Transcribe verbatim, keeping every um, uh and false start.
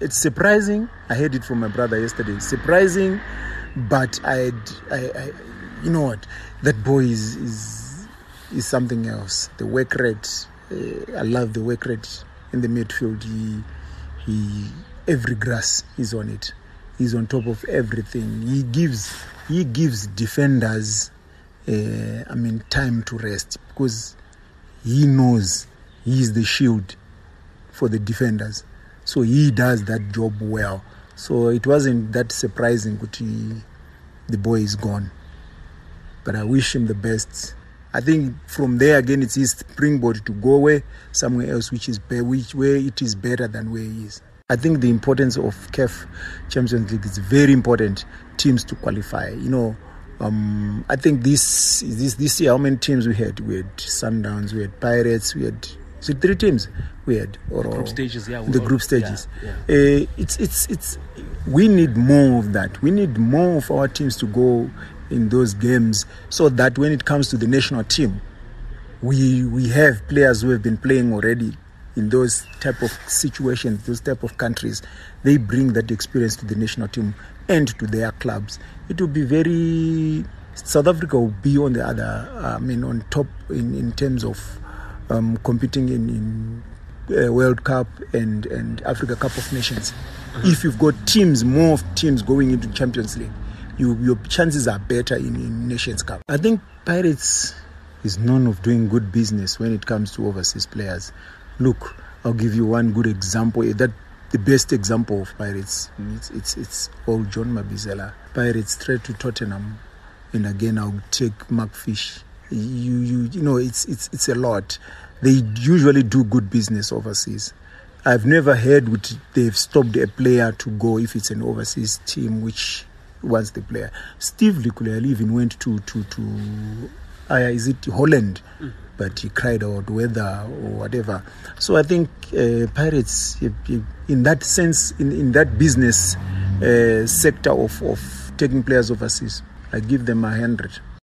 It's surprising. I heard it from my brother yesterday. Surprising, but I, I, I you know what? That boy is is, is something else. The work rate, uh, I love the work rate in the midfield. He, he, every grass is on it. He's on top of everything. He gives, he gives defenders, uh, I mean, time to rest because he knows he is the shield for the defenders. So he does that job well. So it wasn't that surprising that he, the boy is gone. But I wish him the best. I think from there again, it's his springboard to go away somewhere else, which is which where it is better than where he is. I think the importance of C A F Champions League is very important. Teams to qualify. You know, um, I think this this this year, how many teams we had? We had Sundowns, we had Pirates, we had. So three teams we had, or the group stages. Yeah, the all, group stages. Yeah, yeah. Uh, it's it's it's. We need more of that. We need more of our teams to go in those games, so that when it comes to the national team, we we have players who have been playing already in those type of situations, those type of countries. They bring that experience to the national team and to their clubs. It will be very. South Africa will be on the other. I mean, on top in in terms of. Um, competing in, in uh, World Cup and, and Africa Cup of Nations. Mm-hmm. If you've got teams, more of teams going into Champions League, you, your chances are better in, in Nations Cup. I think Pirates is known of doing good business when it comes to overseas players. Look, I'll give you one good example. That the best example of Pirates, it's it's, it's old John Mabizela. Pirates straight to Tottenham, and again I'll take Mark Fish. You, you you know it's it's it's a lot. They usually do good business overseas. I've never heard which they've stopped a player to go if it's an overseas team which wants the player. Steve Lukaku even went to to to uh, is it Holland, mm. but he cried out weather or whatever. So I think uh, Pirates in that sense in in that business uh, sector of of taking players overseas, I give them a hundred.